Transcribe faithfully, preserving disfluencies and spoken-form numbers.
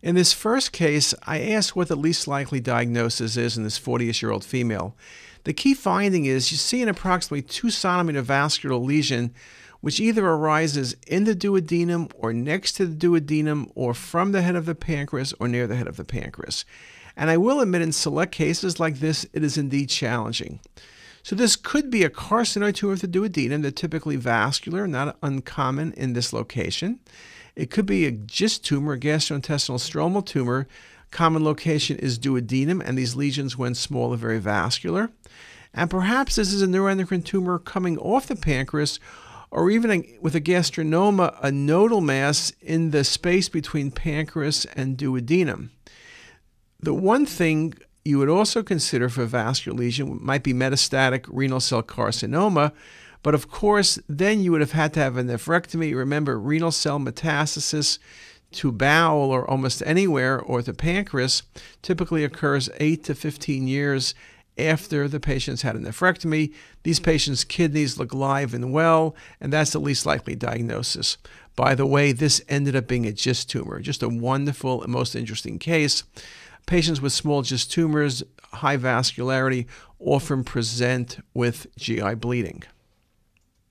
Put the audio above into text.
In this first case, I asked what the least likely diagnosis is in this forty-ish-year-old female. The key finding is you see an approximately two centimeter vascular lesion which either arises in the duodenum or next to the duodenum or from the head of the pancreas or near the head of the pancreas. And I will admit in select cases like this, it is indeed challenging. So this could be a carcinoid tumor of the duodenum. They're typically vascular, not uncommon in this location. It could be a GIST tumor, a gastrointestinal stromal tumor. Common location is duodenum, and these lesions, when small, are very vascular. And perhaps this is a neuroendocrine tumor coming off the pancreas, or even a, with a gastrinoma, a nodal mass in the space between pancreas and duodenum. The one thing you would also consider for vascular lesion might be metastatic renal cell carcinoma, but of course, then you would have had to have a nephrectomy. Remember, renal cell metastasis to bowel or almost anywhere or to pancreas typically occurs eight to fifteen years after the patient's had a nephrectomy. These patients' kidneys look live and well, and that's the least likely diagnosis. By the way, this ended up being a GIST tumor, just a wonderful and most interesting case. Patients with small GIST tumors, high vascularity, often present with G I bleeding.